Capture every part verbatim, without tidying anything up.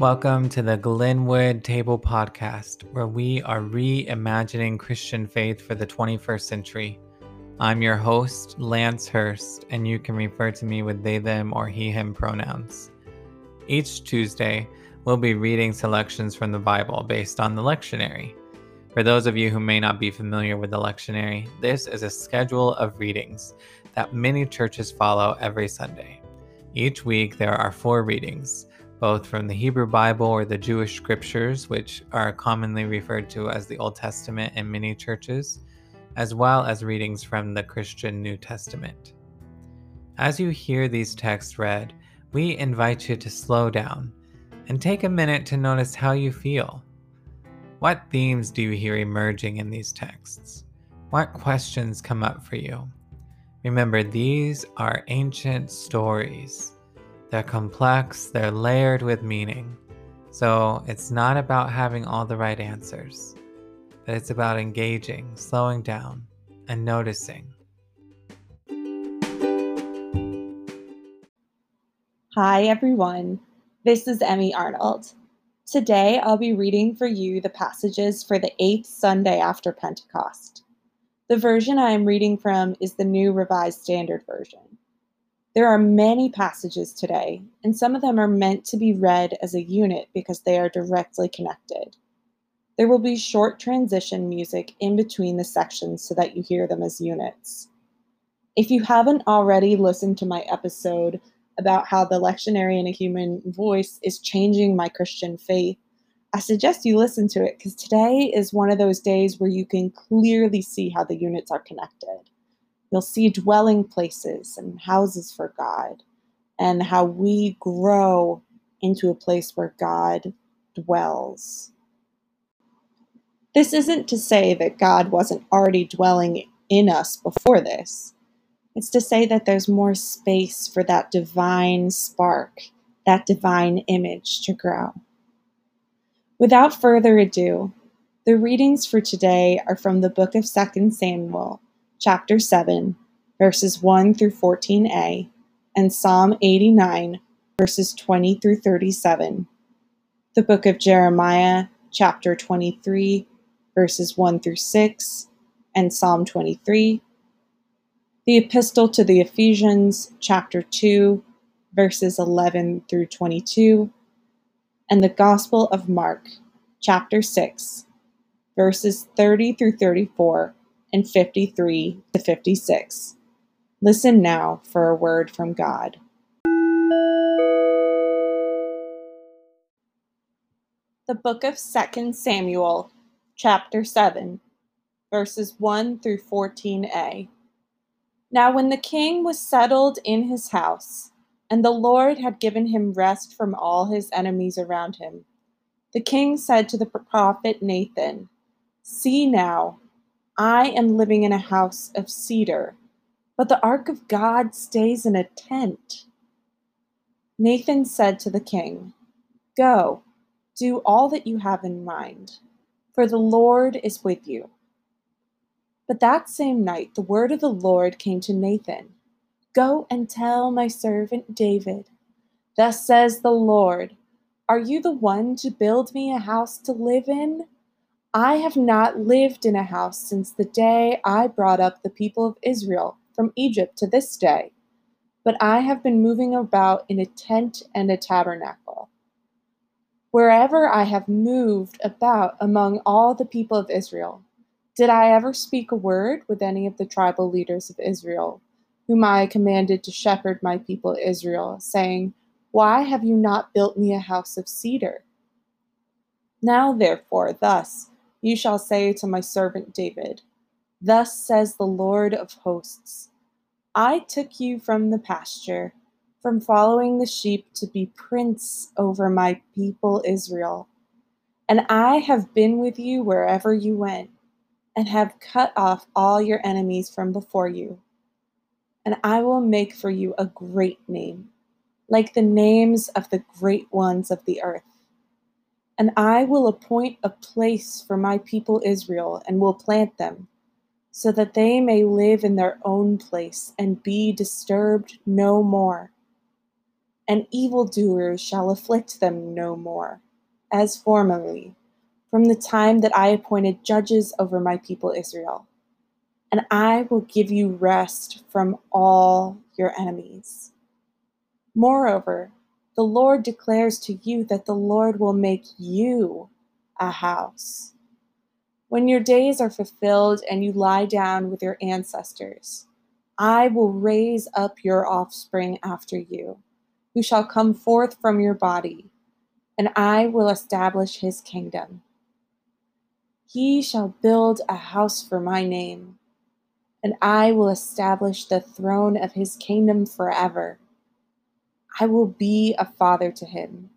Welcome to the Glenwood Table Podcast, where we are reimagining Christian faith for the twenty-first century. I'm your host, Lance Hurst, and you can refer to me with they, them, or he, him pronouns. Each Tuesday, we'll be reading selections from the Bible based on the lectionary. For those of you who may not be familiar with the lectionary, this is a schedule of readings that many churches follow every Sunday. Each week, there are four readings, both from the Hebrew Bible or the Jewish scriptures, which are commonly referred to as the Old Testament in many churches, as well as readings from the Christian New Testament. As you hear these texts read, we invite you to slow down and take a minute to notice how you feel. What themes do you hear emerging in these texts? What questions come up for you? Remember, these are ancient stories. They're complex, they're layered with meaning. So it's not about having all the right answers, but it's about engaging, slowing down, and noticing. Hi, everyone. This is Emmy Arnold. Today, I'll be reading for you the passages for the eighth Sunday after Pentecost. The version I am reading from is the New Revised Standard Version. There are many passages today, and some of them are meant to be read as a unit because they are directly connected. There will be short transition music in between the sections so that you hear them as units. If you haven't already listened to my episode about how the Lectionary in a Human Voice is changing my Christian faith, I suggest you listen to it because today is one of those days where you can clearly see how the units are connected. You'll see dwelling places and houses for God, and how we grow into a place where God dwells. This isn't to say that God wasn't already dwelling in us before this. It's to say that there's more space for that divine spark, that divine image to grow. Without further ado, the readings for today are from the book of Second Samuel, chapter seven, verses one through fourteen a, and Psalm eighty-nine, verses twenty through thirty-seven. The book of Jeremiah, chapter twenty-three, verses one through six, and Psalm twenty-three. The Epistle to the Ephesians, chapter two, verses eleven through twenty-two, and the Gospel of Mark, chapter six, verses thirty through thirty-four, and fifty-three to fifty-six. Listen now for a word from God. The book of Second Samuel, chapter seven, verses one through fourteen a. Now when the king was settled in his house, and the Lord had given him rest from all his enemies around him, the king said to the prophet Nathan, "See now, I am living in a house of cedar, but the ark of God stays in a tent." Nathan said to the king, "Go, do all that you have in mind, for the Lord is with you." But that same night, the word of the Lord came to Nathan, "Go and tell my servant David, thus says the Lord, are you the one to build me a house to live in? I have not lived in a house since the day I brought up the people of Israel from Egypt to this day, but I have been moving about in a tent and a tabernacle. Wherever I have moved about among all the people of Israel, did I ever speak a word with any of the tribal leaders of Israel, whom I commanded to shepherd my people Israel, saying, why have you not built me a house of cedar? Now therefore, thus you shall say to my servant David, thus says the Lord of hosts, I took you from the pasture, from following the sheep to be prince over my people Israel. And I have been with you wherever you went, and have cut off all your enemies from before you. And I will make for you a great name, like the names of the great ones of the earth. And I will appoint a place for my people Israel and will plant them, so that they may live in their own place and be disturbed no more. and evildoers shall afflict them no more, as formerly, from the time that I appointed judges over my people Israel. And I will give you rest from all your enemies. Moreover, the Lord declares to you that the Lord will make you a house. When your days are fulfilled and you lie down with your ancestors, I will raise up your offspring after you, who shall come forth from your body, and I will establish his kingdom. He shall build a house for my name, and I will establish the throne of his kingdom forever. I will be a father to him,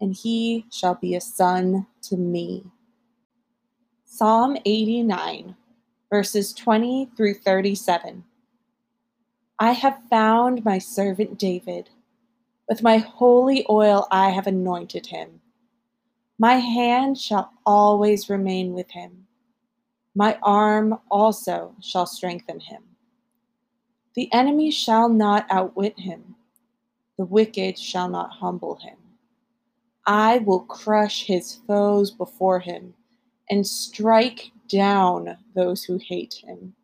and he shall be a son to me. Psalm eighty-nine, verses twenty through thirty-seven. I have found my servant David. With my holy oil I have anointed him. My hand shall always remain with him. My arm also shall strengthen him. The enemy shall not outwit him. The wicked shall not humble him. I will crush his foes before him and strike down those who hate him.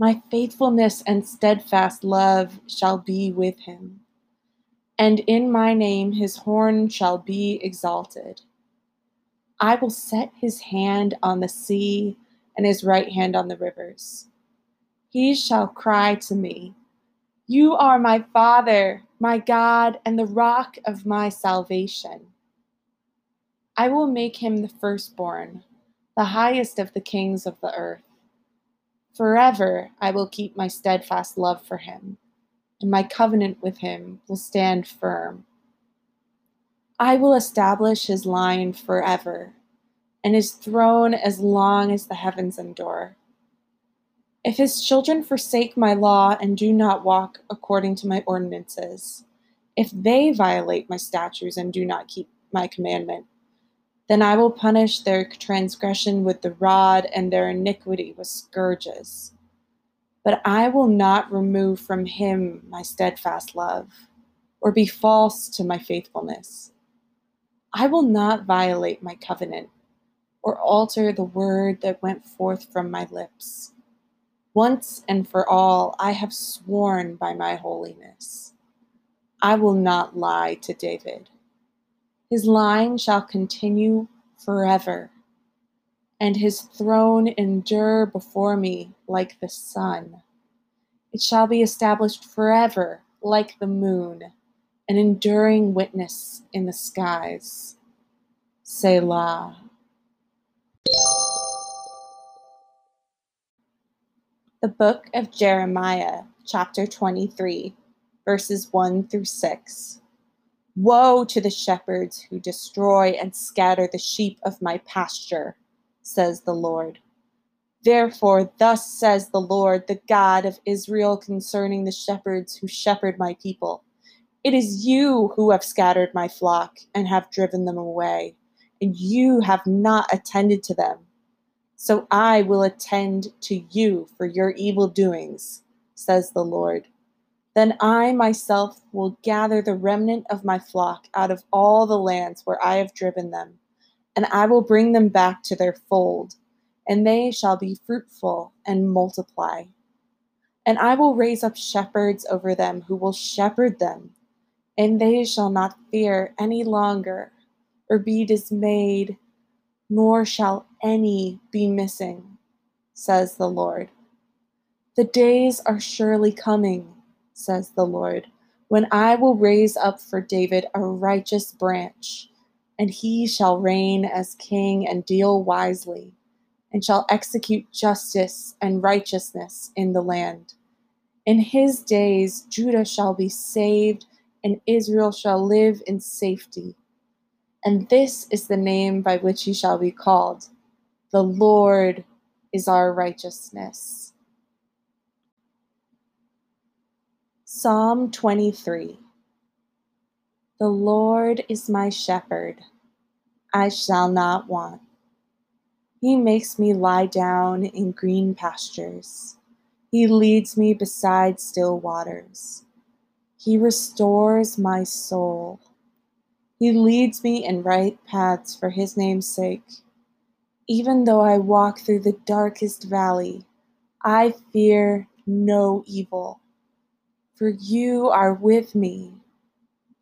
My faithfulness and steadfast love shall be with him, and in my name his horn shall be exalted. I will set his hand on the sea and his right hand on the rivers. He shall cry to me, "You are my Father, my God, and the rock of my salvation." I will make him the firstborn, the highest of the kings of the earth. Forever I will keep my steadfast love for him, and my covenant with him will stand firm. I will establish his line forever, and his throne as long as the heavens endure. If his children forsake my law and do not walk according to my ordinances, if they violate my statutes and do not keep my commandment, then I will punish their transgression with the rod and their iniquity with scourges. But I will not remove from him my steadfast love, or be false to my faithfulness. I will not violate my covenant, or alter the word that went forth from my lips. Once and for all, I have sworn by my holiness. I will not lie to David. His line shall continue forever, and his throne endure before me like the sun. It shall be established forever like the moon, an enduring witness in the skies. Selah. The book of Jeremiah, chapter twenty-three, verses one through six. Woe to the shepherds who destroy and scatter the sheep of my pasture, says the Lord. Therefore, thus says the Lord, the God of Israel, concerning the shepherds who shepherd my people. It is you who have scattered my flock and have driven them away, and you have not attended to them. So I will attend to you for your evil doings, says the Lord. Then I myself will gather the remnant of my flock out of all the lands where I have driven them, and I will bring them back to their fold, and they shall be fruitful and multiply. And I will raise up shepherds over them who will shepherd them, and they shall not fear any longer, or be dismayed, nor shall any be missing, says the Lord. The days are surely coming, says the Lord, when I will raise up for David a righteous branch, and he shall reign as king and deal wisely, and shall execute justice and righteousness in the land. In his days Judah shall be saved, and Israel shall live in safety. And this is the name by which he shall be called: the Lord is our righteousness. Psalm twenty-three. The Lord is my shepherd, I shall not want. He makes me lie down in green pastures. He leads me beside still waters. He restores my soul. He leads me in right paths for his name's sake. Even though I walk through the darkest valley, I fear no evil, for you are with me.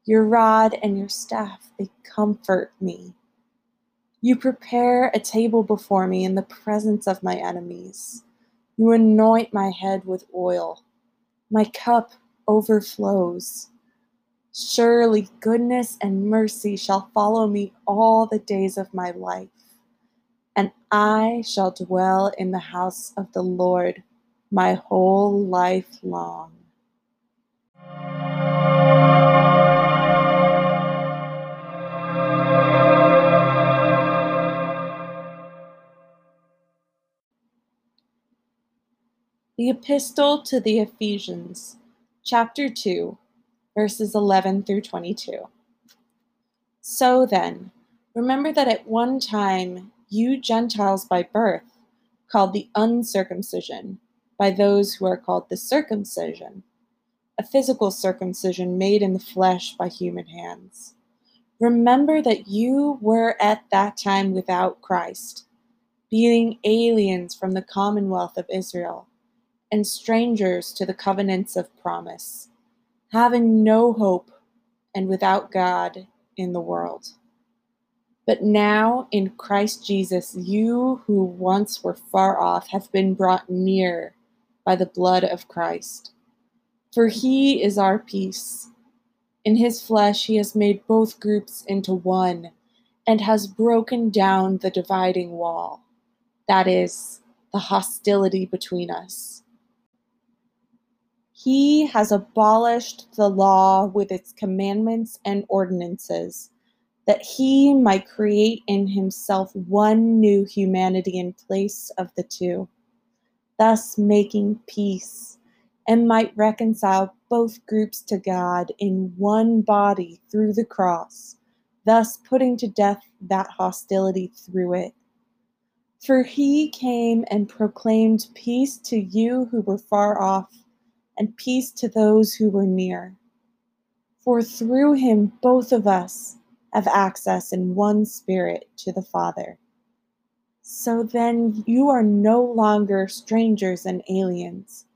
Your rod and your staff, they comfort me. You prepare a table before me in the presence of my enemies. You anoint my head with oil. My cup overflows. Surely goodness and mercy shall follow me all the days of my life, and I shall dwell in the house of the Lord my whole life long. The Epistle to the Ephesians, chapter two, verses eleven through twenty-two. So then, remember that at one time you Gentiles by birth, called the uncircumcision, by those who are called the circumcision, a physical circumcision made in the flesh by human hands. Remember that you were at that time without Christ, being aliens from the commonwealth of Israel, and strangers to the covenants of promise, having no hope and without God in the world. But now in Christ Jesus, you who once were far off have been brought near by the blood of Christ. For he is our peace. In his flesh he has made both groups into one and has broken down the dividing wall, that is, the hostility between us. He has abolished the law with its commandments and ordinances, that he might create in himself one new humanity in place of the two, thus making peace, and might reconcile both groups to God in one body through the cross, thus putting to death that hostility through it. For he came and proclaimed peace to you who were far off, and peace to those who were near. For through him both of us have access in one spirit to the Father. So then you are no longer strangers and aliens,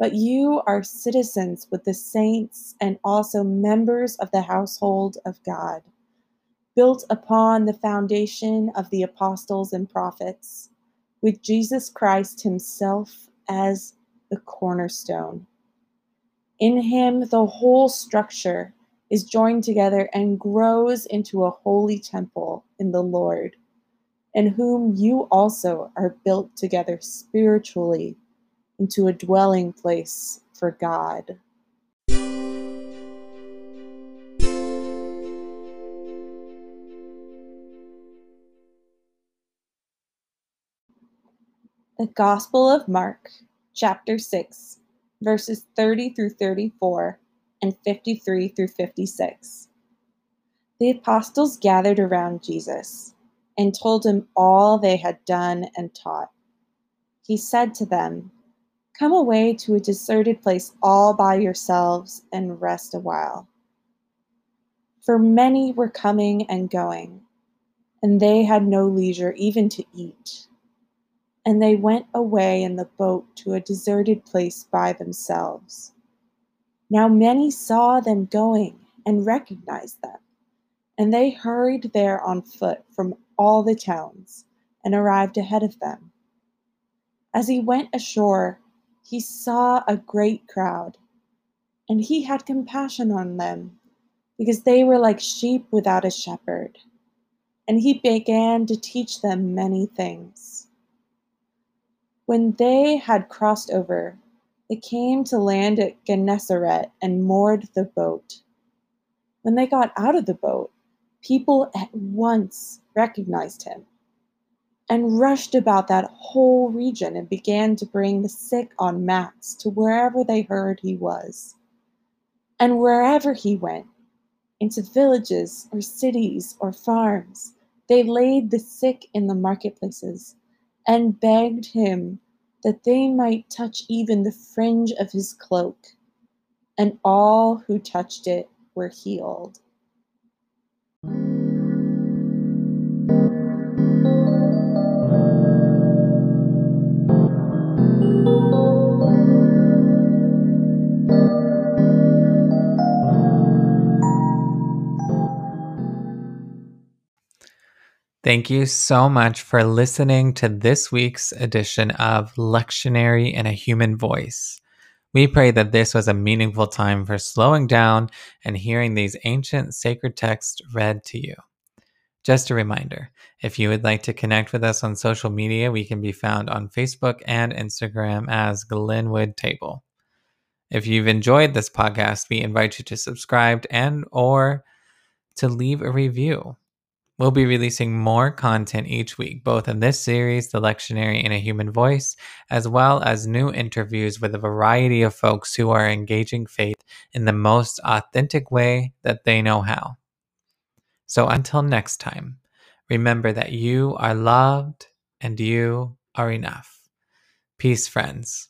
but you are citizens with the saints and also members of the household of God, built upon the foundation of the apostles and prophets, with Jesus Christ himself as the cornerstone. In him the whole structure is joined together and grows into a holy temple in the Lord, in whom you also are built together spiritually into a dwelling place for God. The Gospel of Mark, chapter six, verses thirty through thirty-four. And fifty-three through fifty-six. The apostles gathered around Jesus and told him all they had done and taught. He said to them, "Come away to a deserted place all by yourselves and rest a while." For many were coming and going, and they had no leisure even to eat. And they went away in the boat to a deserted place by themselves. Now many saw them going and recognized them, and they hurried there on foot from all the towns and arrived ahead of them. As he went ashore, he saw a great crowd, and he had compassion on them, because they were like sheep without a shepherd. And he began to teach them many things. When they had crossed over, they came to land at Gennesaret and moored the boat. When they got out of the boat, people at once recognized him and rushed about that whole region and began to bring the sick on mats to wherever they heard he was. And wherever he went, into villages or cities or farms, they laid the sick in the marketplaces and begged him that they might touch even the fringe of his cloak, and all who touched it were healed. Thank you so much for listening to this week's edition of Lectionary in a Human Voice. We pray that this was a meaningful time for slowing down and hearing these ancient sacred texts read to you. Just a reminder, if you would like to connect with us on social media, we can be found on Facebook and Instagram as Glenwood Table. If you've enjoyed this podcast, we invite you to subscribe and or to leave a review. We'll be releasing more content each week, both in this series, The Lectionary in a Human Voice, as well as new interviews with a variety of folks who are engaging faith in the most authentic way that they know how. So until next time, remember that you are loved and you are enough. Peace, friends.